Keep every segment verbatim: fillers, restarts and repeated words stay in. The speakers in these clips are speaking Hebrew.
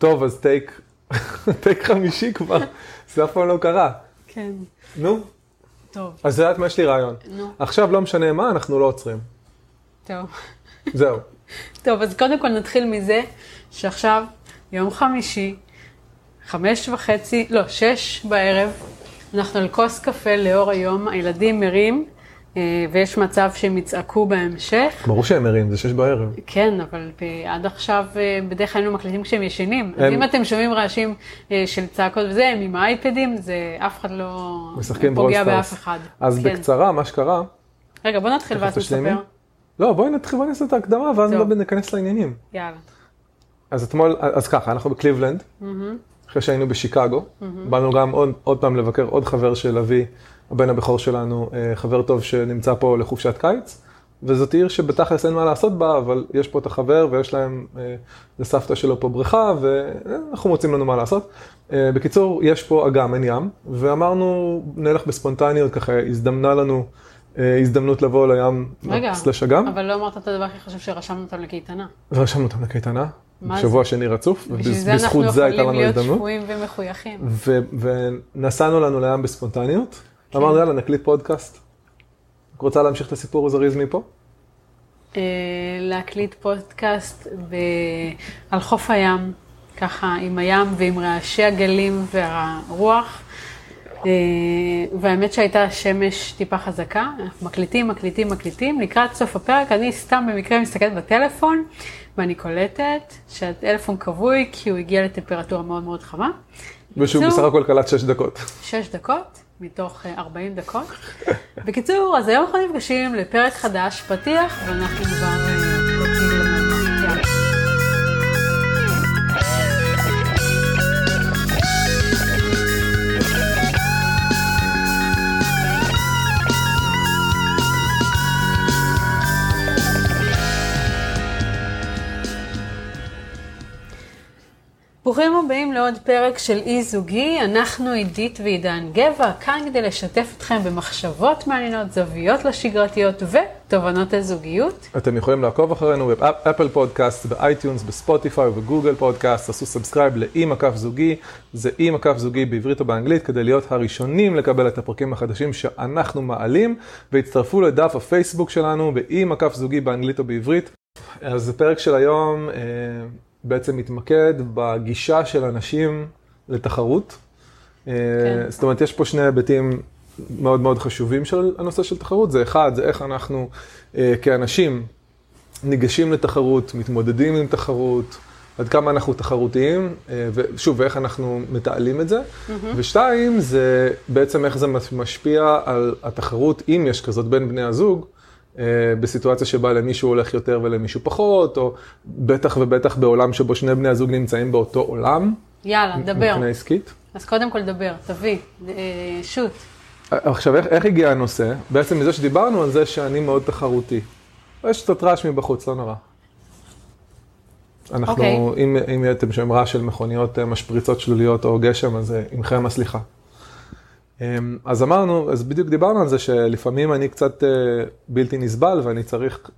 טוב, אז טייק, טייק חמישי כבר, זה אף פעם לא קרה. כן. נו? טוב. אז יודעת מה, יש לי רעיון. נו. עכשיו לא משנה מה, אנחנו לא עוצרים. טוב. זהו. טוב, אז קודם כל נתחיל מזה, שעכשיו יום חמישי, חמש וחצי, לא, שש בערב, אנחנו על כוס קפה לאור היום, הילדים מרים, ויש מצב שהם יצעקו בהמשך. ברור שהם מרים, זה שש בערב. כן, אבל עד עכשיו בדרך כלל היינו מקליטים כשהם ישנים. הם... אז אם אתם שומעים רעשים של צעקות וזה, הם עם האייפדים, זה אף אחד לא פוגע באף אחד. אז כן. בקצרה, מה שקרה... רגע, בוא נתחיל ואז נספר. לא, בואי נתחיל ונעשה את ההקדמה, ואז לא ניכנס לעניינים. יאללה. אז אתמול, אז ככה, אנחנו בקליבלנד, mm-hmm. אחרי שהיינו בשיקגו, mm-hmm. באנו גם עוד, עוד פעם לבקר עוד חבר של אבי, הבן הבכור שלנו, חבר טוב שנמצא פה לחופשת קיץ, וזאת עיר שבתכלס אין מה לעשות בה, אבל יש פה את החבר ויש להם, לסבתא שלו פה בריכה, ואנחנו מוצאים לנו מה לעשות. בקיצור, יש פה אגם, אין ים, ואמרנו, נלך בספונטניות, ככה הזדמנה לנו, הזדמנות לבוא לים סלש אגם. אבל לא אמרת את הדבר הכי חשוב שרשמנו אותם לקייטנה. ורשמנו אותם לקייטנה. בשבוע שני רצוף, ובזכות זה הייתה לנו הזדמנות. בשביל זה אנחנו יכולים להיות שפויים ומחויכים. ונסענו לנו לים בספונטניות. אמרנו, יאללה, נקליט פודקאסט. את רוצה להמשיך את הסיפור הזריז מפה? להקליט פודקאסט על חוף הים, ככה עם הים ועם רעשי הגלים והרוח. והאמת שהייתה שמש טיפה חזקה, אנחנו מקליטים, מקליטים, מקליטים, לקראת סוף הפרק, אני סתם במקרה מסתכלת בטלפון, ואני קולטת שהטלפון כבוי, כי הוא הגיע לטמפרטורה מאוד מאוד חמה. ושהוא בסך הכל קלט שש דקות. שש דקות, מתוך ארבעים דקות. בקיצור, אז היום אנחנו נפגשים לפרק חדש, פתיח, ואנחנו כבר... ברוכים הבאים לעוד פרק של אי זוגי, אנחנו עידית ועידן גבע, כאן כדי לשתף אתכם במחשבות מעניינות, זוויות לשגרתיות ותובנות הזוגיות. אתם יכולים לעקוב אחרינו באפל פודקאסט, באייטיונס, בספוטיפיי ובגוגל פודקאסט, עשו סאבסקרייב לאי מקף זוגי, זה אי מקף זוגי בעברית או באנגלית, כדי להיות הראשונים לקבל את הפרקים החדשים שאנחנו מעלים, והצטרפו לדף הפייסבוק שלנו באי מקף זוגי באנגלית או בעברית. אז הפרק של היום... בעצם מתמקד בגישה של אנשים לתחרות. כן. זאת אומרת, יש פה שני היבטים מאוד מאוד חשובים של הנושא של תחרות. זה אחד, זה איך אנחנו כאנשים ניגשים לתחרות, מתמודדים עם תחרות, עד כמה אנחנו תחרותיים, ושוב, ואיך אנחנו מתעלים את זה. Mm-hmm. ושתיים, זה בעצם איך זה משפיע על התחרות, אם יש כזאת בין בני הזוג, בסיטואציה שבה למישהו הולך יותר ולמישהו פחות, או בטח ובטח בעולם שבו שני בני הזוג נמצאים באותו עולם. יאללה, דבר. מבחינה עסקית. אז קודם כל דבר, תביא, שוט. עכשיו, איך, איך הגיע הנושא? בעצם מזה שדיברנו על זה שאני מאוד תחרותי. יש קצת רעש מבחוץ, לא נורא. אנחנו, okay. אם, אם אתם שם רעש של מכוניות משפריצות שלוליות או גשם, אז עמכם הסליחה. אז אמרנו, אז בדיוק דיברנו על זה שלפעמים אני קצת בלתי נסבל ואני צריך,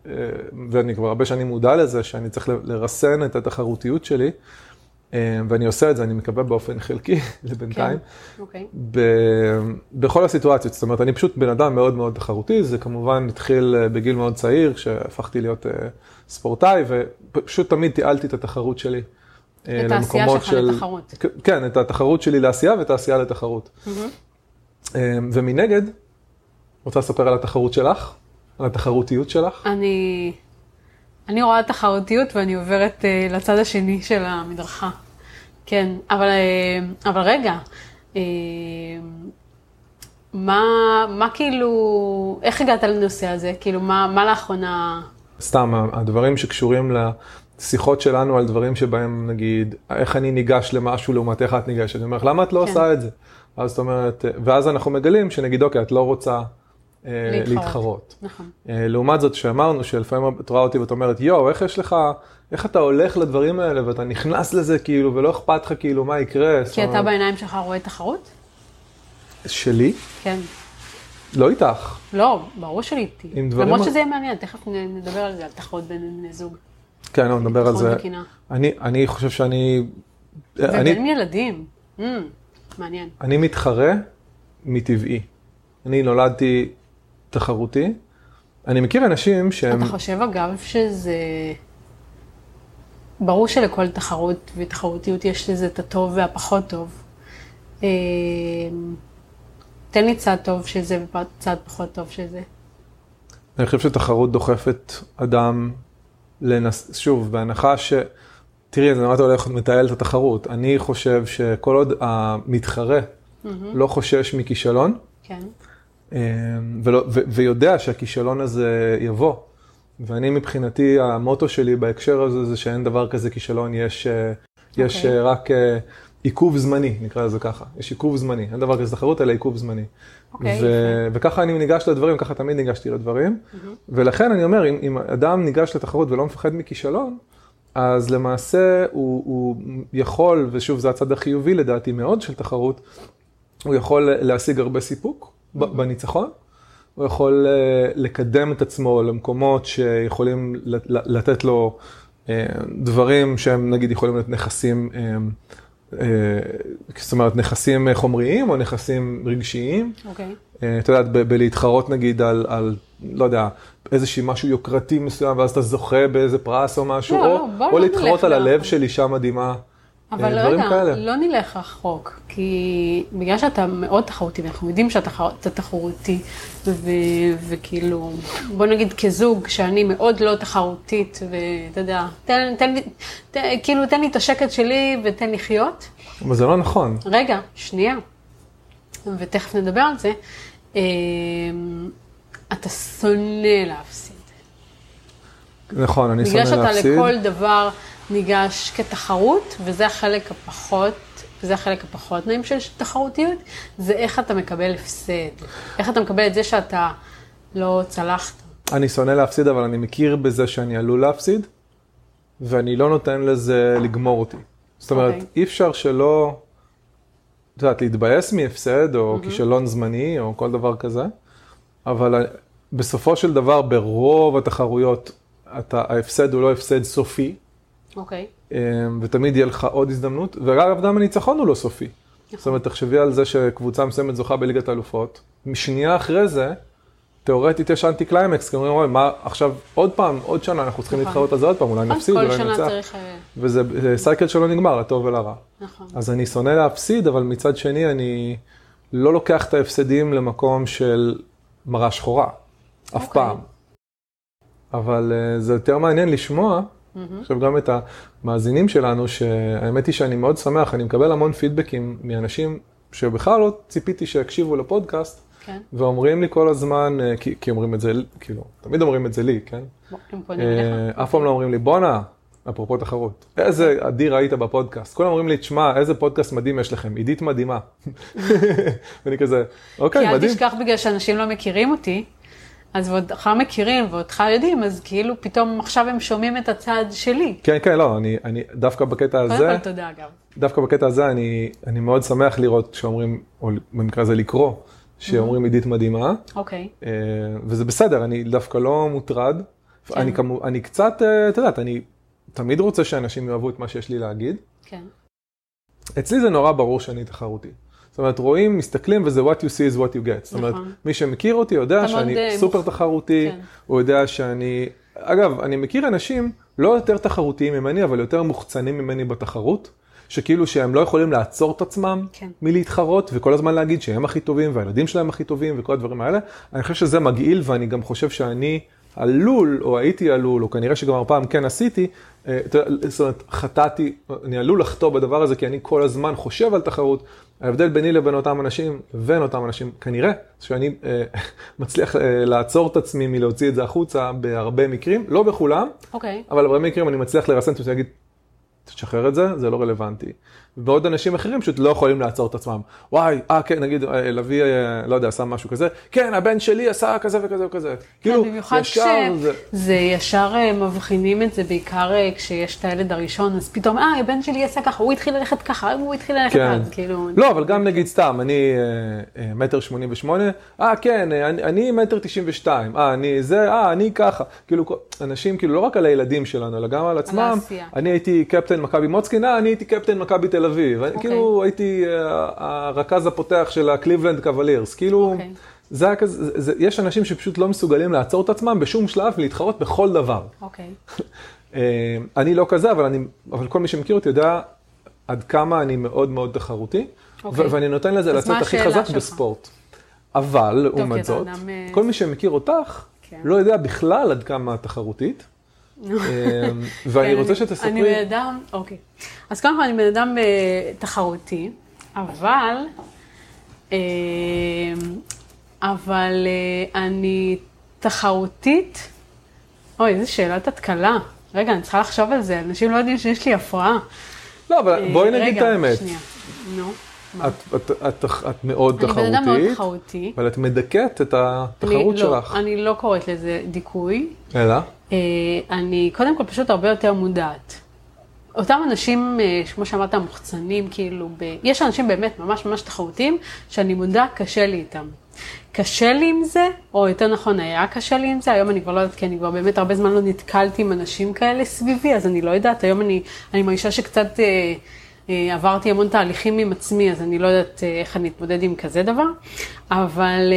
ואני כבר הרבה שנים מודע לזה, שאני צריך לרסן את התחרותיות שלי, ואני עושה את זה, אני מקווה באופן חלקי לבינתיים, בכל הסיטואציות, זאת אומרת, אני פשוט בן אדם מאוד מאוד תחרותי, זה כמובן התחיל בגיל מאוד צעיר, כשהפכתי להיות ספורטאי, ופשוט תמיד תיעלתי את התחרות שלי. את העשייה שלך לתחרות. כן, את התחרות שלי לעשייה ואת העשייה לתחרות. ומנגד, רוצה לספר על התחרות שלך? על התחרותיות שלך? אני, אני רואה תחרותיות ואני עוברת uh, לצד השני של המדרכה. כן, אבל, uh, אבל רגע, uh, מה, מה כאילו, איך הגעת לנושא הזה? כאילו, מה, מה לאחרונה? סתם, הדברים שקשורים לשיחות שלנו על דברים שבהם, נגיד, איך אני ניגש למשהו לעומת איך את ניגשת? אני אומר, למה את לא כן. עושה את זה? אז זאת אומרת, ואז אנחנו מגלים שנגיד, אוקיי, את לא רוצה להתחרות. להתחרות. נכון. לעומת זאת שאמרנו, שלפעמים את רואה אותי ואת אומרת, יו, איך יש לך, איך אתה הולך לדברים האלה ואתה נכנס לזה כאילו, ולא אכפת לך כאילו מה יקרה. כי אתה בעיניים שלך רואה תחרות? שלי? כן. לא איתך. לא, ברור שלי איתי. למרות שזה יהיה מעניין, תכף נדבר על זה, על תחרות בין בני זוג. כן, נדבר על זה. אני חושב שאני... ובין ילדים. מעניין. אני מתחרה מטבעי. אני נולדתי תחרותי. אני מכיר אנשים שהם... אתה חושב אגב שזה... ברור שלכל תחרות ותחרותיות יש לזה את הטוב והפחות טוב. תן לי צעד טוב של זה וצעד פחות טוב של זה. אני חושב שתחרות דוחפת אדם לנס... שוב, בהנחה ש... תראי, זה מה אתה הולך מטייל את התחרות. אני חושב שכל עוד המתחרה mm-hmm. לא חושש מכישלון, כן. ולא, ו- ויודע שהכישלון הזה יבוא. ואני מבחינתי, המוטו שלי בהקשר הזה זה שאין דבר כזה כישלון, יש, okay. יש רק עיכוב זמני, נקרא לזה ככה. יש עיכוב זמני, אין דבר כזה תחרות, אלא עיכוב זמני. Okay, ו- okay. וככה אני ניגש לדברים, ככה תמיד ניגשתי לדברים. Mm-hmm. ולכן אני אומר, אם, אם אדם ניגש לתחרות ולא מפחד מכישלון, אז למעשה הוא, הוא יכול, ושוב זה הצד החיובי לדעתי מאוד של תחרות, הוא יכול להשיג הרבה סיפוק בניצחון, הוא יכול לקדם את עצמו למקומות שיכולים לתת לו דברים שהם נגיד יכולים להיות נכסים, זאת אומרת נכסים חומריים או נכסים רגשיים. אוקיי. את יודעת, בלהתחרות נגיד על, על, לא יודע, איזשהו משהו יוקרתי מסוים, ואז אתה זוכה באיזה פרס או משהו, לא, או, לא, בוא או לא להתחרות על הלב של אישה מדהימה, אבל דברים לא יודע, כאלה. אבל לא נלך רחוק, כי בגלל שאתה מאוד תחרותי, ואנחנו יודעים שאתה תחרותי, ו, וכאילו, בוא נגיד כזוג, שאני מאוד לא תחרותית, ואתה יודע, תן, תן, תן, כאילו תן לי את השקט שלי ותן לחיות. אבל זה לא נכון. רגע, שנייה, ותכף נדבר על זה. אתה שונא להפסיד. נכון, אני שונא להפסיד. בגלל שאתה לכל דבר ניגש כתחרות, וזה החלק הפחות, וזה החלק הפחות נעים של תחרותיות, זה איך אתה מקבל הפסד. איך אתה מקבל את זה שאתה לא צלחת. אני שונא להפסיד, אבל אני מכיר בזה שאני עלול להפסיד, ואני לא נותן לזה לגמור אותי. זאת אומרת, אי אפשר שלא... זאת אומרת, להתבאס מהפסד, או mm-hmm. כישלון זמני, או כל דבר כזה. אבל בסופו של דבר, ברוב התחרויות, אתה, ההפסד הוא לא הפסד סופי. אוקיי. Okay. ותמיד יהיה לך עוד הזדמנות. ואגב, גם הניצחון הוא לא סופי. Okay. זאת אומרת, תחשבי על זה שקבוצה מסוימת זוכה בליגת האלופות. משנייה אחרי זה, תיאורטית יש אנטי קליימקס, כי אומרים, מה, עכשיו עוד פעם, עוד שנה, אנחנו צריכים להתחרות על זה עוד פעם, אולי נפסיד, אולי נצח. וזה סייקל שלא נגמר, לטוב ולרע. אז אני שונא להפסיד, אבל מצד שני, אני לא לוקח את ההפסדים למקום של מראה שחורה, אף פעם. אבל זה יותר מעניין לשמוע, עכשיו גם את המאזינים שלנו, שהאמת היא שאני מאוד שמח, אני מקבל המון פידבקים מאנשים, שבכלל לא ציפיתי שיקשיבו לפודקאסט, ואומרים לי כל הזמן, כי אומרים את זה, כאילו, תמיד אומרים את זה לי, כן? אף פעם לא אומרים לי, בונה, אפרופו תחרות, איזה אדיר היית בפודקאסט. כולם אומרים לי, תשמע, איזה פודקאסט מדהים יש לכם, עידית מדהימה. ואני כזה, אוקיי, מדהים. כי אל תשכח בגלל שאנשים לא מכירים אותי, אז ועוד אחר מכירים ואותך יודעים, אז כאילו פתאום עכשיו הם שומעים את הצד שלי. כן, כן, לא, אני דווקא בקטע הזה... קודם כל תודה, אגב. דווקא בקטע הזה אני מאוד שמח לראות שאומרים, או במקרה זה לקרוא, שאומרים עידית מדהימה. אוקיי. וזה בסדר, אני דווקא לא מוטרד. אני כמו, אני קצת, אתה יודעת, אני תמיד רוצה שאנשים יאהבו את מה שיש לי להגיד. כן. אצלי זה נורא ברור שאני תחרותי. זאת אומרת, רואים, מסתכלים, וזה what you see is what you get. זאת אומרת, מי שמכיר אותי יודע שאני סופר תחרותי, הוא יודע שאני... אגב, אני מכיר אנשים לא יותר תחרותיים ממני, אבל יותר מוחצנים ממני בתחרות. שכאילו שהם לא יכולים לעצור את עצמם כן. מלהתחרות, וכל הזמן להגיד שהם הכי טובים, והילדים שלהם הכי טובים, וכל הדברים האלה. אני חושב שזה מגעיל, ואני גם חושב שאני עלול, או הייתי עלול, או כנראה שגם הפעם כן עשיתי, זאת אומרת, חטאתי, אני עלול לחטוא בדבר הזה, כי אני כל הזמן חושב על תחרות. ההבדל ביני לבין אותם אנשים, בין אותם אנשים, כנראה, שאני מצליח לעצור את עצמי מלהוציא את זה החוצה, בהרבה מקרים, לא בכולם, okay. אבל בהרבה מקרים אני מצליח לרסן, להגיד, תשחרר את זה, זה לא רלוונטי. ועוד אנשים אחרים פשוט לא יכולים לעצור את עצמם. וואי, אה, כן, נגיד, לוי, לא יודע, עשה משהו כזה. כן, הבן שלי עשה כזה וכזה וכזה. כאילו, ישר זה... זה ישר מבחינים את זה, בעיקר כשיש את הילד הראשון, אז פתאום, אה, הבן שלי עשה ככה, הוא התחיל ללכת ככה, הוא התחיל ללכת ככה, כאילו... לא, אבל גם נגיד סתם, אני מטר שמונים ושמונה, אה, כן, אני מטר תשעים ושתיים, אה, אני זה, אה, אני ככה. כאילו, אנשים, כאילו, לא רק על הילדים שלנו, אלא גם על עצמם. אני הייתי קפטן קפטן מכבי מוצקין, אני הייתי קפטן מכבי תל אביב. Okay. כאילו הייתי הרכז הפותח של הקליבלנד קבלירס. כאילו, okay. זה היה כזה, זה, יש אנשים שפשוט לא מסוגלים לעצור את עצמם בשום שלב ולהתחרות בכל דבר. Okay. אני לא כזה, אבל, אני, אבל כל מי שמכיר אותי יודע עד כמה אני מאוד מאוד תחרותי, okay. ו- ואני נותן לזה לצאת הכי חזק שלך. בספורט. אבל, לעומת זאת, אדם... כל מי שמכיר אותך, כן. לא יודע בכלל עד כמה תחרותית, ואני רוצה שתספרי... אני מאדם, אוקיי. אז קודם כל, אני מאדם תחרותי, אבל, אבל אני תחרותית... אוי, איזו שאלת התקלה. רגע, אני צריכה לחשוב על זה. אנשים לא יודעים שיש לי הפרעה. לא, אבל בואי נגיד את האמת. רגע, שנייה. נו. את, את, את, את מאוד אני תחרותית, אני בן אדם מאוד תחרותי. אבל את מדכאת את התחרות אני, שלך. לא, אני לא קוראת לזה דיכוי. אלא? אה, אני קודם כל פשוט הרבה יותר מודעת. אותם אנשים, אה, כמו שאמרת, מוחצנים, כאילו, ב... יש אנשים באמת ממש ממש תחרותיים, שאני מודע קשה לי איתם. קשה לי עם זה, או יותר נכון, היה קשה לי עם זה, היום אני כבר לא יודעת, כי אני כבר באמת הרבה זמן לא נתקלתי עם אנשים כאלה סביבי, אז אני לא יודעת, היום אני, אני מרגישה שקצת... אה, עברתי המון תהליכים עם עצמי, אז אני לא יודעת איך אני אתמודד עם כזה דבר, אבל,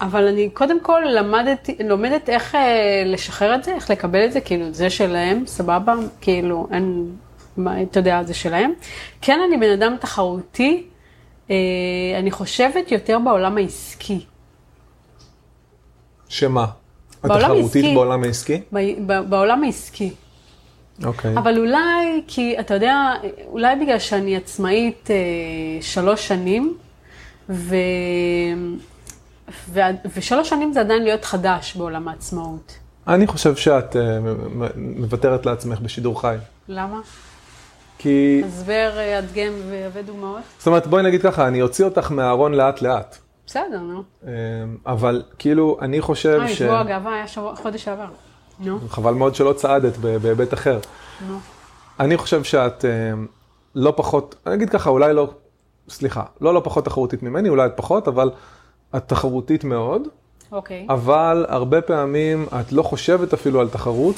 אבל אני קודם כל למדת, לומדת איך לשחרר את זה, איך לקבל את זה, כאילו זה שלהם, סבבה, כאילו, אין, אתה יודע, זה שלהם. כן, אני בן אדם תחרותי, אני חושבת יותר בעולם העסקי. שמה? התחרותית בעולם העסקי? בעולם העסקי. Okay. אבל אולי, כי אתה יודע, אולי בגלל שאני עצמאית אה, שלוש שנים, ו... ו... ושלוש שנים זה עדיין להיות חדש בעולם העצמאות. אני חושב שאת אה, מבטרת לעצמך בשידור חי. למה? כי... הסבר, אדגם ודוגמאות. זאת אומרת, בואי נגיד ככה, אני אוציא אותך מהארון לאט לאט. בסדר, נו. אה, אבל כאילו, אני חושב אה, ש... אה, בוא אגב, היה שבוע, חודש שעבר. חבל מאוד שלא צעדת בהיבט אחר. אני חושב שאת לא פחות, אני אגיד ככה, אולי לא, סליחה, לא לא פחות תחרותית ממני, אולי את פחות, אבל את תחרותית מאוד. אוקיי. אבל הרבה פעמים את לא חושבת אפילו על תחרות,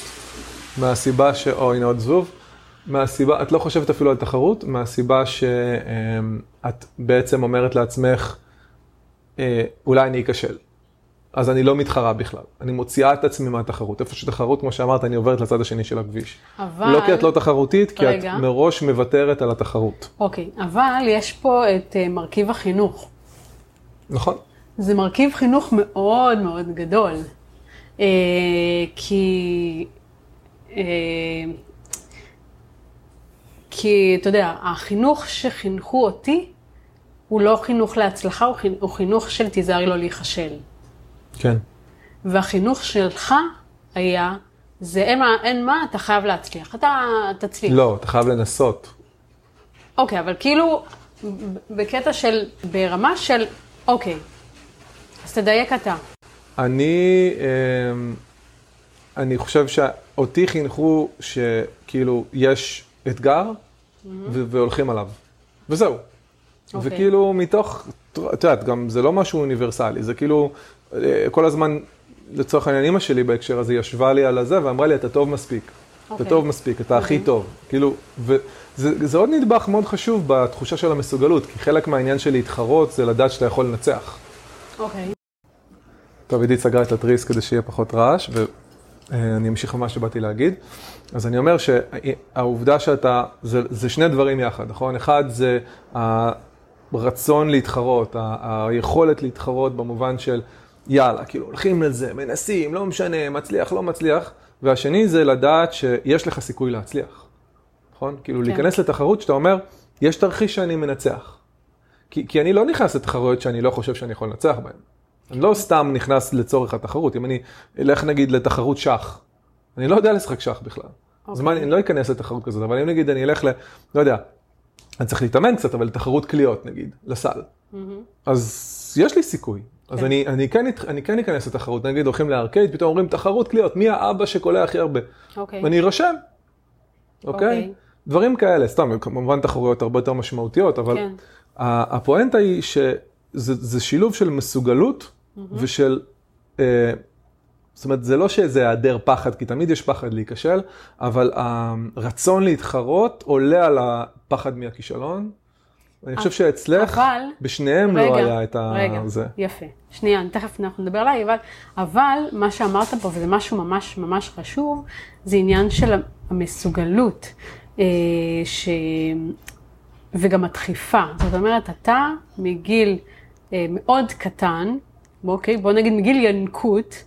מהסיבה ש... או הנה עוד זבוב. מהסיבה, את לא חושבת אפילו על תחרות, מהסיבה שאת בעצם אומרת לעצמך, אולי אני אכשל. אז אני לא מתחרה בכלל. אני מוציאה את עצמי מהתחרות. איפה שתחרות, כמו שאמרת, אני עוברת לצד השני של הכביש. אבל... לא כי את לא תחרותית, כי רגע. את מראש מוותרת על התחרות. אוקיי, אבל יש פה את מרכיב החינוך. נכון. זה מרכיב חינוך מאוד מאוד גדול. אה, כי... אה, כי, אתה יודע, החינוך שחינכו אותי, הוא לא חינוך להצלחה, הוא חינוך של תיזהרי לא להיכשל. כן. והחינוך שלך היה, זה אין מה, אין מה אתה חייב להצליח, אתה תצליח. לא, אתה חייב לנסות. אוקיי, אבל כאילו, בקטע של, ברמה של, אוקיי, אז תדייק אתה. אני, אני חושב שאותי חינכו שכאילו יש אתגר והולכים עליו, וזהו. וכאילו מתוך, את יודעת, גם זה לא משהו אוניברסלי, זה כאילו... כל הזמן, לצורך העניין, אמא שלי בהקשר הזה ישבה לי על הזה ואמרה לי, אתה טוב מספיק, okay. אתה טוב מספיק, אתה okay. הכי טוב. כאילו, וזה, זה עוד נדבך מאוד חשוב בתחושה של המסוגלות, כי חלק מהעניין של להתחרות זה לדעת שאתה יכול לנצח. אוקיי. Okay. טוב, עידית סגרה את הטריס כדי שיהיה פחות רעש, ואני אמשיך מה שבאתי להגיד. אז אני אומר שהעובדה שאתה, זה, זה שני דברים יחד, נכון? אחד זה הרצון להתחרות, ה- היכולת להתחרות במובן של... יאללה, כאילו הולכים לזה, מנסים, לא משנה, מצליח, לא מצליח. והשני זה לדעת שיש לך סיכוי להצליח. נכון? כאילו להיכנס לתחרות שאתה אומר, יש תרחיש שאני מנצח. כי, כי אני לא נכנס לתחרויות שאני לא חושב שאני יכול לנצח בהן. אני לא סתם נכנס לצורך התחרות. אם אני אלך נגיד לתחרות שח, אני לא יודע לשחק שח בכלל. אז מה, אני לא אכנס לתחרות כזאת, אבל אם נגיד אני אלך ל... לא יודע, אני צריך להתאמן קצת, אבל לתחרות קליות נגיד, לסל. אז יש לי סיכוי. אז אני, אני כן, אני כן אכנס לתחרות, נגיד הולכים לארקייד, פתאום אומרים תחרות קליות, מי האבא שקולה הכי הרבה? ואני ארשם, אוקיי? דברים כאלה, סתם, כמובן תחרויות הרבה יותר משמעותיות, אבל הפואנטה היא שזה שילוב של מסוגלות ושל זאת אומרת, זה לא שזה היעדר פחד, כי תמיד יש פחד להיכשל, אבל הרצון להתחרות עולה על הפחד מהכישלון. אני חושב שאצלך, אבל... בשניהם רגע, לא היה את ה... רגע, זה. יפה. שנייה, תכף אנחנו נדבר עליי, אבל... אבל מה שאמרת פה, וזה משהו ממש ממש חשוב, זה עניין של המסוגלות, ש... וגם הדחיפה. זאת אומרת, אתה מגיל מאוד קטן, אוקיי, בוא נגיד מגיל ינקות,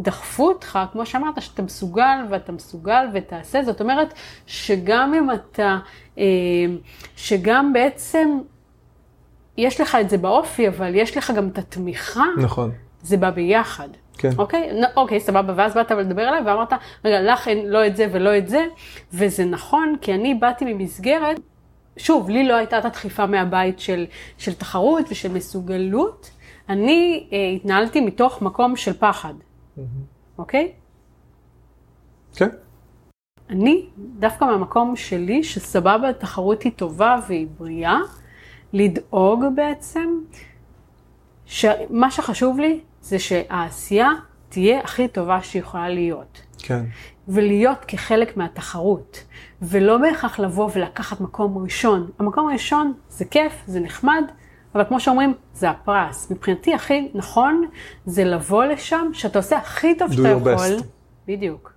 דחפו אותך, כמו שאמרת, שאתה מסוגל ואתה מסוגל ותעשה, זאת אומרת שגם אם אתה, שגם בעצם יש לך את זה באופי, אבל יש לך גם את התמיכה, נכון. זה בא ביחד. כן. אוקיי? אוקיי, סבבה, ואז באת לדבר עליי ואמרת, רגע, לך אין לא את זה ולא את זה, וזה נכון, כי אני באתי ממסגרת, שוב, לי לא הייתה את הדחיפה מהבית של, של תחרות ושל מסוגלות, אני אה, התנהלתי מתוך מקום של פחד. אוקיי? כן. אני, דווקא מהמקום שלי, שסבבה, התחרות היא טובה והיא בריאה, לדאוג בעצם, שמה שחשוב לי זה שהעשייה תהיה הכי טובה שיכולה להיות. כן. ולהיות כחלק מהתחרות, ולא בהכרח לבוא ולקחת מקום ראשון. המקום הראשון זה כיף, זה נחמד, אבל כמו שאומרים, זה הפרס. מבחינתי הכי נכון, זה לבוא לשם, שאתה עושה הכי טוב שאתה יכול. Best. בדיוק.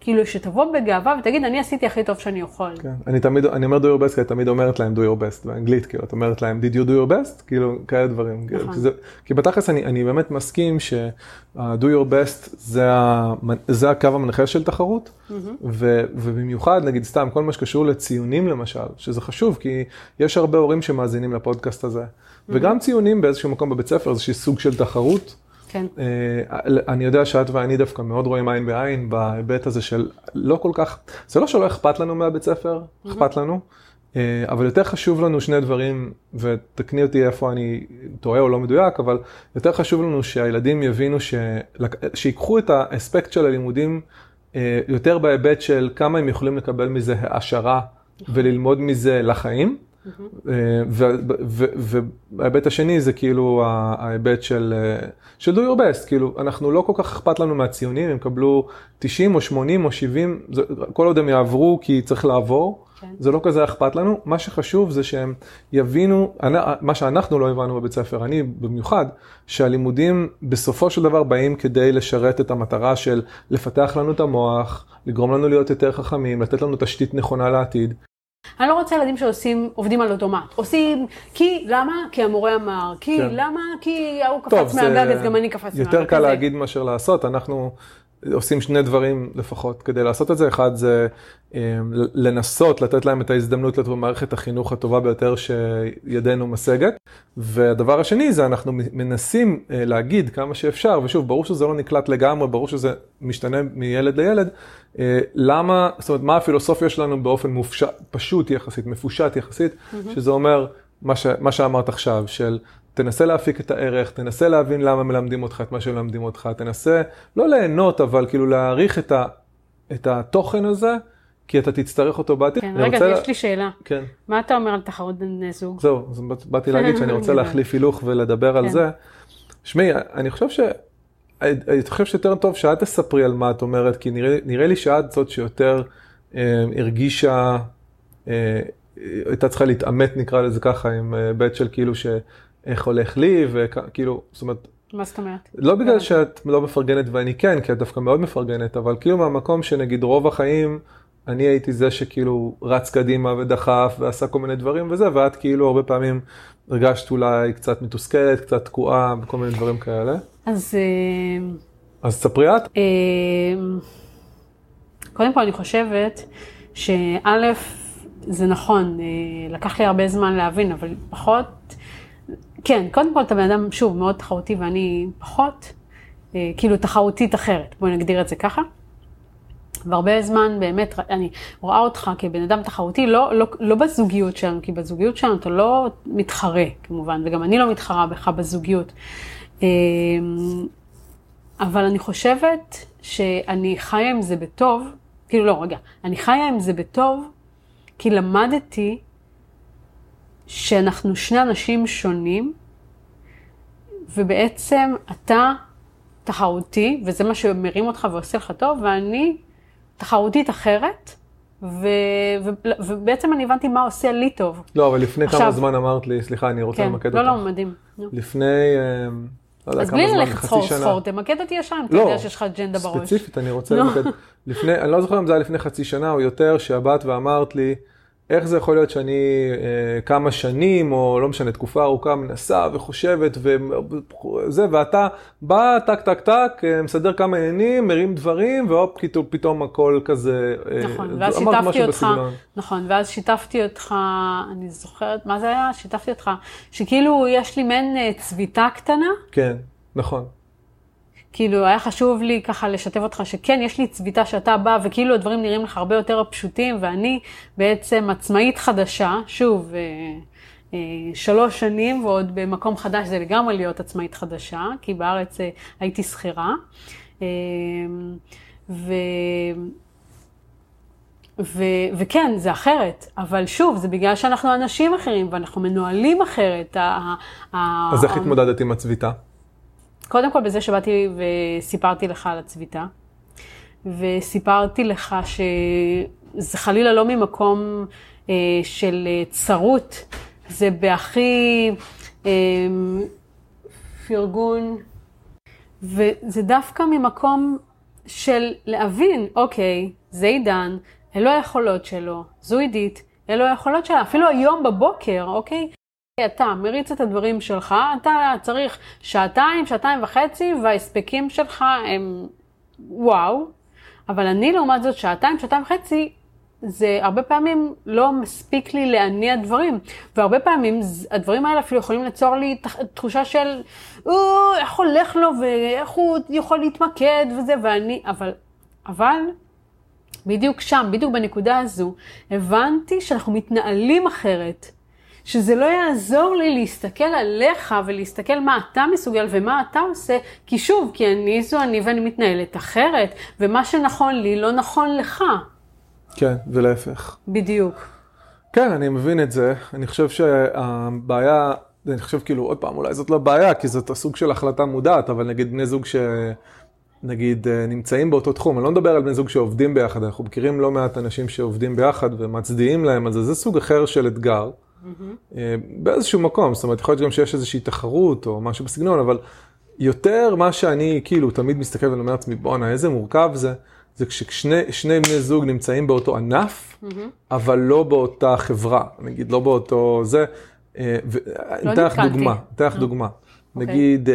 כאילו שתבוא בגאווה ותגיד, אני עשיתי הכי טוב שאני יכול. כן. אני תמיד, אני אומר do your best, כי אני תמיד אומרת להם do your best, באנגלית, כאילו, את אומרת להם, did you do your best? כאילו, כאלה דברים. נכון. כי, זה, כי בתכלס אני, אני באמת מסכים ש do your best זה, זה הקו המנחה של תחרות, mm-hmm. ו, ובמיוחד, נגיד סתם, כל מה שקשור לציונים למשל, שזה חשוב, כי יש הרבה הורים שמאזינים לפודקאסט הזה, mm-hmm. וגם ציונים באיזשהו מקום בבית ספר, איזשהו סוג של תחרות, כן. אני יודע שאת ואני דווקא מאוד רואים עין בעין בהיבט הזה של לא כל כך, זה לא שלא אכפת לנו מהבית ספר, אכפת לנו, אבל יותר חשוב לנו שני דברים, ותקני אותי איפה אני טועה או לא מדויק, אבל יותר חשוב לנו שהילדים יבינו שיקחו את האספקט של הלימודים יותר בהיבט של כמה הם יכולים לקבל מזה העשרה וללמוד מזה לחיים. וההיבט השני זה כאילו ההיבט של do your best, כאילו אנחנו לא כל כך אכפת לנו מהציונים, הם קבלו תשעים או שמונים או שבעים, כל עוד הם יעברו כי צריך לעבור, זה לא כזה אכפת לנו, מה שחשוב זה שהם יבינו, מה שאנחנו לא הבנו בבית ספר, אני במיוחד, שהלימודים בסופו של דבר באים כדי לשרת את המטרה של לפתח לנו את המוח, לגרום לנו להיות יותר חכמים, לתת לנו תשתית נכונה לעתיד, אני לא רוצה ילדים שעושים, עובדים על אוטומט. עושים, כי, למה? כי המורה אמר. כי, כן. למה? כי הוא קפץ מהגג, אז גם אני קפץ מהגג. יותר קל להגיד מאשר לעשות. אנחנו עושים שני דברים לפחות כדי לעשות את זה. אחד זה לנסות, לתת להם את ההזדמנות לתת במערכת החינוך הטובה ביותר שידינו משגת. והדבר השני זה אנחנו מנסים להגיד כמה שאפשר, ושוב, ברור שזה לא נקלט לגמרי, ברור שזה משתנה מילד לילד, למה, זאת אומרת, מה הפילוסופיה שלנו באופן מופשט, פשוט יחסית, מפושט יחסית, שזה אומר מה ש, מה שאמרת עכשיו, של תנסה להפיק את הערך, תנסה להבין למה מלמדים אותך, את מה שמלמדים אותך, תנסה לא ליהנות, אבל כאילו להעריך את ה, את התוכן הזה, כי אתה תצטרך אותו בעתיד. כן, רגע, רוצה... יש לי שאלה. כן. מה אתה אומר על תחרות בני זוג? זהו, אז באתי להגיד שאני רוצה להחליף הילוך ולדבר כן. על זה. שמי, אני חושב ש... אני חושב שיותר טוב שאת תספרי על מה את אומרת, כי נראה, נראה לי שאת זאת שיותר אה, הרגישה, אה, הייתה צריכה להתאמת, נקרא לזה ככה, עם אה, בית של כאילו שאיך הולך לי, וכאילו, זאת אומרת, מה זאת אומרת? לא בגלל שאת לא מפרגנת ואני כן, כי את דווקא מאוד מפרגנת, אבל כאילו מהמקום שנגיד רוב החיים, אני הייתי זה שכאילו רץ קדימה ודחף ועשה כל מיני דברים וזה, ואת כאילו הרבה פעמים הרגשת אולי קצת מתוסכלת, קצת תקועה וכל מיני דברים כאלה. אז... אז ספרי את? קודם כל אני חושבת שא' זה נכון, לקח לי הרבה זמן להבין, אבל פחות... כן, קודם כל אתה בן אדם שוב מאוד תחרותי ואני פחות, כאילו תחרותית אחרת, בואי נגדיר את זה ככה. והרבה זמן באמת, אני רואה אותך כבן אדם תחרותי, לא, לא, לא בזוגיות שלנו, כי בזוגיות שלנו אתה לא מתחרה כמובן, וגם אני לא מתחרה בך בזוגיות. אבל אני חושבת שאני חיה עם זה בטוב, כאילו לא רגע, אני חיה עם זה בטוב, כי למדתי שאנחנו שני אנשים שונים, ובעצם אתה תחרותי, וזה מה שמרים אותך ועושה לך טוב, ואני תחרותית אחרת, ו... ו... ובעצם אני הבנתי מה עושה לי טוב. לא, אבל לפני עכשיו... כמה זמן אמרת לי, סליחה, אני רוצה כן, למקד לא אותך. לא, לא, מדהים. לפני... אז בלי ללכת סחור, סחור, תמקד אותי ישן, אתה יודע שיש לך אג'נדה בראש. לא, ספציפית, אני רוצה למקד. אני לא זוכר אם זה היה לפני חצי שנה או יותר, שהבאת ואמרת לי, איך זה יכול להיות שאני כמה שנים, או לא משנה, תקופה ארוכה מנסה וחושבת, וזה, ואתה בא, טק, טק, טק, מסדר כמה עניינים, מרים דברים, והופ, פתאום הכל כזה, אמרת משהו בסגנון. נכון, ואז שיתפתי אותך, אני זוכרת, מה זה היה? שיתפתי אותך, שכאילו יש לי מעין צביטה קטנה. כן, נכון. כאילו, היה חשוב לי ככה לשתף אותך שכן, יש לי צביטה שאתה בא, וכאילו הדברים נראים לך הרבה יותר פשוטים, ואני בעצם עצמאית חדשה, שוב, אה, אה, שלוש שנים, ועוד במקום חדש זה לגמרי להיות עצמאית חדשה, כי בארץ אה, הייתי שכירה. אה, ו... ו- וכן, זה אחרת, אבל שוב, זה בגלל שאנחנו אנשים אחרים, ואנחנו מנוהלים אחרת. ה- ה- אז איך ה- התמודדת עם הצביטה? קודם כל בזה שבאתי וסיפרתי לך על הצביטה, וסיפרתי לך שזה חלילה לא ממקום אה, של צרות, זה בהכי אה, פרגון, וזה דווקא ממקום של להבין, אוקיי, זה עידן, אלו היכולות שלו, זו עידית, אלו היכולות שלה, אפילו היום בבוקר, אוקיי? אתה מריץ את הדברים שלך, אתה צריך שעתיים, שעתיים וחצי, וההספקים שלך הם וואו, אבל אני לעומת זאת שעתיים, שעתיים וחצי, זה הרבה פעמים לא מספיק לי להניע דברים, והרבה פעמים הדברים האלה אפילו יכולים ליצור לי תחושה של איך הולך לו ואיך הוא יכול להתמקד וזה, ואני, אבל, אבל בדיוק שם, בדיוק בנקודה הזו, הבנתי שאנחנו מתנהלים אחרת, שזה לא יעזור לי להסתכל עליך ולהסתכל מה אתה מסוגל ומה אתה עושה, כי שוב, כי אני זו אני ואני מתנהלת אחרת, ומה שנכון לי לא נכון לך. כן, ולהפך. בדיוק. כן, אני מבין את זה. אני חושב שהבעיה, אני חושב כאילו, עוד פעם, אולי זאת לא בעיה, כי זאת הסוג של החלטה מודעת, אבל נגיד בני זוג ש... נגיד, נמצאים באותו תחום. אני לא מדבר על בן זוג שעובדים ביחד, אנחנו מכירים לא מעט אנשים שעובדים ביחד ומצדיעים להם על זה. זה סוג אחר של אתגר. באיזשהו מקום, זאת אומרת, יכול להיות גם שיש איזושהי תחרות או משהו בסגנון, אבל יותר מה שאני כאילו תמיד מסתכל ולומר לעצמי, בואנה, איזה מורכב זה, זה כששני בני זוג נמצאים באותו ענף, אבל לא באותה חברה, נגיד, לא באותו זה, ותארך דוגמה, תארך דוגמה. נגיד,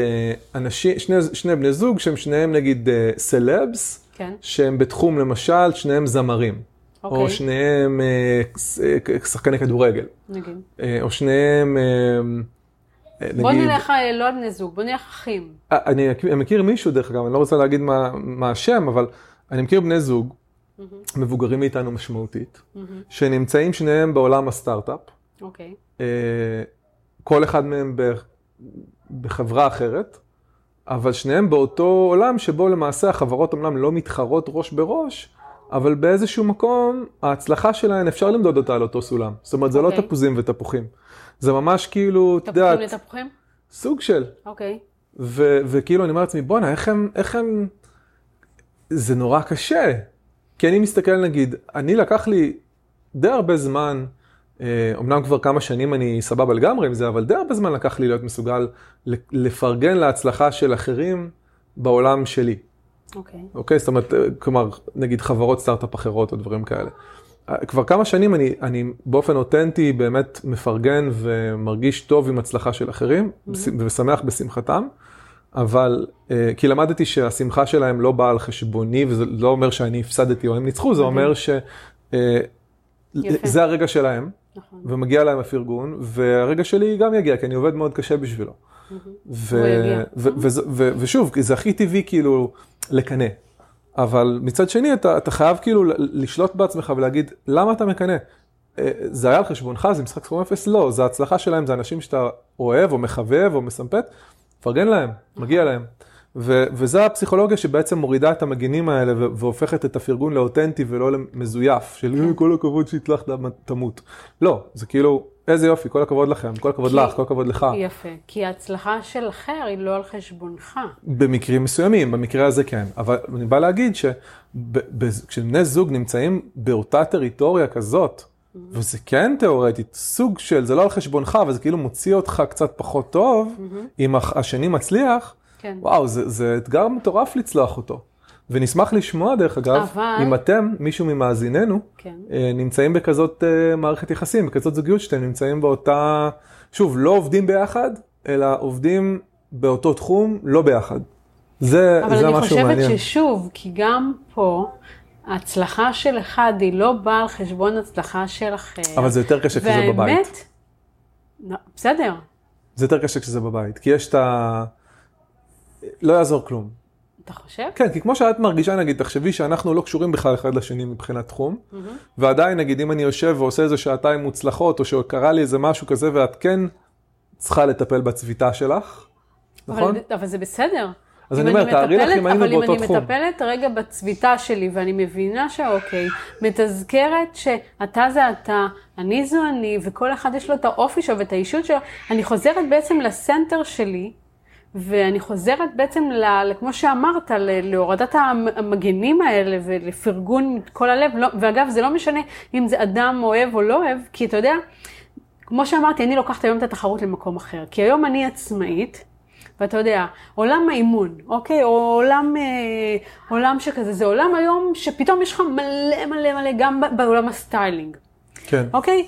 שני בני זוג שהם שניהם נגיד סלבס, שהם בתחום למשל, שניהם זמרים. או שניהם שחקני כדורגל. נגיד. או שניהם, נגיד... בוא נלך לא בני זוג, בוא נלך אחים. אני מכיר מישהו דרך אגב, אני לא רוצה להגיד מה השם, אבל אני מכיר בני זוג, מבוגרים מאיתנו משמעותית, שנמצאים שניהם בעולם הסטארט-אפ. אוקיי. כל אחד מהם בחברה אחרת, אבל שניהם באותו עולם שבו למעשה החברות אומנם לא מתחרות ראש בראש, אבל באיזשהו מקום, ההצלחה שלהן אפשר למדוד אותה על אותו סולם. זאת אומרת, זה okay. לא תפוזים ותפוחים. זה ממש כאילו, תפוחים תדעת... תפוחים לתפוחים? סוג של. אוקיי. Okay. ו- וכאילו, אני אומר לעצמי, בונה, איך הם, איך הם... זה נורא קשה. כי אני מסתכל, נגיד, אני לקח לי די הרבה זמן, אומנם כבר כמה שנים אני סבבה לגמרי עם זה, אבל די הרבה זמן לקח לי להיות מסוגל לפרגן להצלחה של אחרים בעולם שלי. אוקיי. אוקיי, זאת אומרת, כלומר, נגיד חברות סטארט-אפ אחרות או דברים כאלה. כבר כמה שנים אני, אני באופן אותנטי באמת מפרגן ומרגיש טוב עם הצלחה של אחרים, ושמח בשמחתם, אבל, כי למדתי שהשמחה שלהם לא באה על חשבוני, וזה לא אומר שאני הפסדתי או הם ניצחו, זה אומר שזה הרגע שלהם, ומגיע להם הפרגון, והרגע שלי גם יגיע, כי אני עובד מאוד קשה בשבילו. ושוב, זה הכי טבעי כאילו לקנה, אבל מצד שני אתה חייב כאילו לשלוט בעצמך ולהגיד למה אתה מקנה, זה היה על חשבונך, זה משחק סכום אפס, לא, זה ההצלחה שלהם, זה אנשים שאתה אוהב או מחבב או מסמפת, פרגן להם, מגיע להם, וזה הפסיכולוגיה שבעצם מורידה את המגינים האלה והופכת את הפרגון לאותנטי ולא למזויף, של כל הכבוד שהצלחת תמות, לא, זה כאילו איזה יופי, כל הכבוד לכם, כל הכבוד לך, כל הכבוד לך. יפה, כי ההצלחה של אחר היא לא על חשבונך. במקרים מסוימים, במקרה הזה כן. אבל אני בא להגיד שכשבני זוג נמצאים באותה טריטוריה כזאת, וזה כן תיאורטית, סוג של זה לא על חשבונך, וזה כאילו מוציא אותך קצת פחות טוב, אם השני מצליח, וואו, זה אתגר מטורף לצלוח אותו. ונשמח לשמוע דרך אגב, אבל... אם אתם, מישהו ממאזיננו, כן. נמצאים בכזאת מערכת יחסים, בכזאת זוגיות שאתם נמצאים באותה, שוב, לא עובדים ביחד, אלא עובדים באותו תחום, לא ביחד. זה, זה משהו מעניין. אבל אני חושבת ששוב, כי גם פה, ההצלחה של אחד היא לא באה על חשבון הצלחה של אחר. אבל זה יותר קשה כשזה בבית. והאמת, לא, בסדר. זה יותר קשה כשזה בבית, כי יש את ה... לא יעזור כלום. אתה חושב? כן, כי כמו שאת מרגישה, נגיד, תחשבי שאנחנו לא קשורים בכלל אחד לשני מבחינת תחום, mm-hmm. ועדיין, נגיד, אם אני יושב ועושה איזה שעתיים מוצלחות, או שקרה לי איזה משהו כזה, ואת כן צריכה לטפל בצביטה שלך, אבל נכון? אבל זה בסדר. אז אני אומר, תארי לך אם היינו באותו תחום. אבל אם אני מטפלת רגע בצביטה שלי, ואני מבינה שאוקיי, מתזכרת שאתה זה אתה, אני זו אני, וכל אחד יש לו את האופי שלו ואת האישות שלו, אני חוזרת בעצם לסנטר שלי, ואני חוזרת בעצם, כמו שאמרת, להורדת המגנים האלה ולפרגון כל הלב. ואגב, זה לא משנה אם זה אדם אוהב או לא אוהב, כי אתה יודע, כמו שאמרתי, אני לוקחת היום את התחרות למקום אחר. כי היום אני עצמאית, ואתה יודע, עולם האימון, אוקיי? או עולם, עולם שכזה, זה עולם היום שפתאום יש לך מלא מלא מלא, גם בעולם הסטיילינג. כן. אוקיי?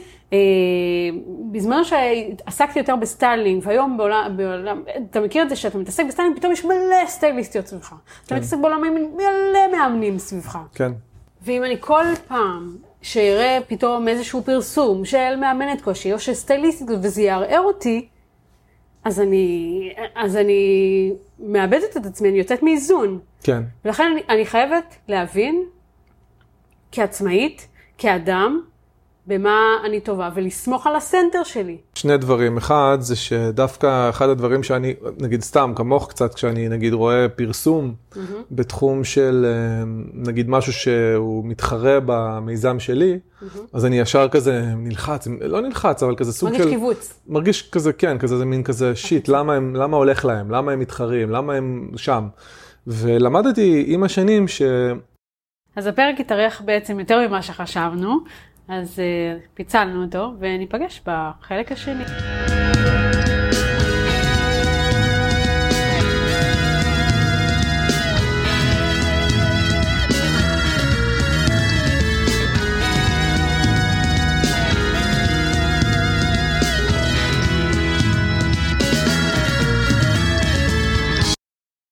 בזמן שעסקתי יותר בסטיילינג, והיום בעולם, בעולם, אתה מכיר את זה שאתה מתעסק בסטיילינג, פתאום יש מלא סטייליסטיות סביבך. כן. אתה מתעסק בעולם מלא מאמנים סביבך. כן. ואם אני כל פעם שיראה פתאום איזשהו פרסום של מאמנת כושי, או של סטייליסטית, וזה יערער אותי, אז אני, אז אני מאבדת את עצמי, אני יוצאת מאיזון. כן. ולכן אני, אני חייבת להבין, כעצמאית, כאדם, במה אני טובה, ולסמוך על הסנטר שלי. שני דברים. אחד זה שדווקא אחד הדברים שאני, נגיד סתם, כמוך קצת, כשאני נגיד רואה פרסום mm-hmm. בתחום של, נגיד משהו שהוא מתחרה במיזם שלי, mm-hmm. אז אני ישר כזה נלחץ, לא נלחץ, אבל כזה סוג מרגיש של... מרגיש קיבוץ. מרגיש כזה, כן, כזה זה מין כזה שיט, למה, הם, למה הולך להם, למה הם מתחרים, למה הם שם. ולמדתי עם השנים ש... אז הפרק התארך בעצם יותר ממה שחשבנו, אז uh, פיצלנו אותו וניפגש בחלק השני.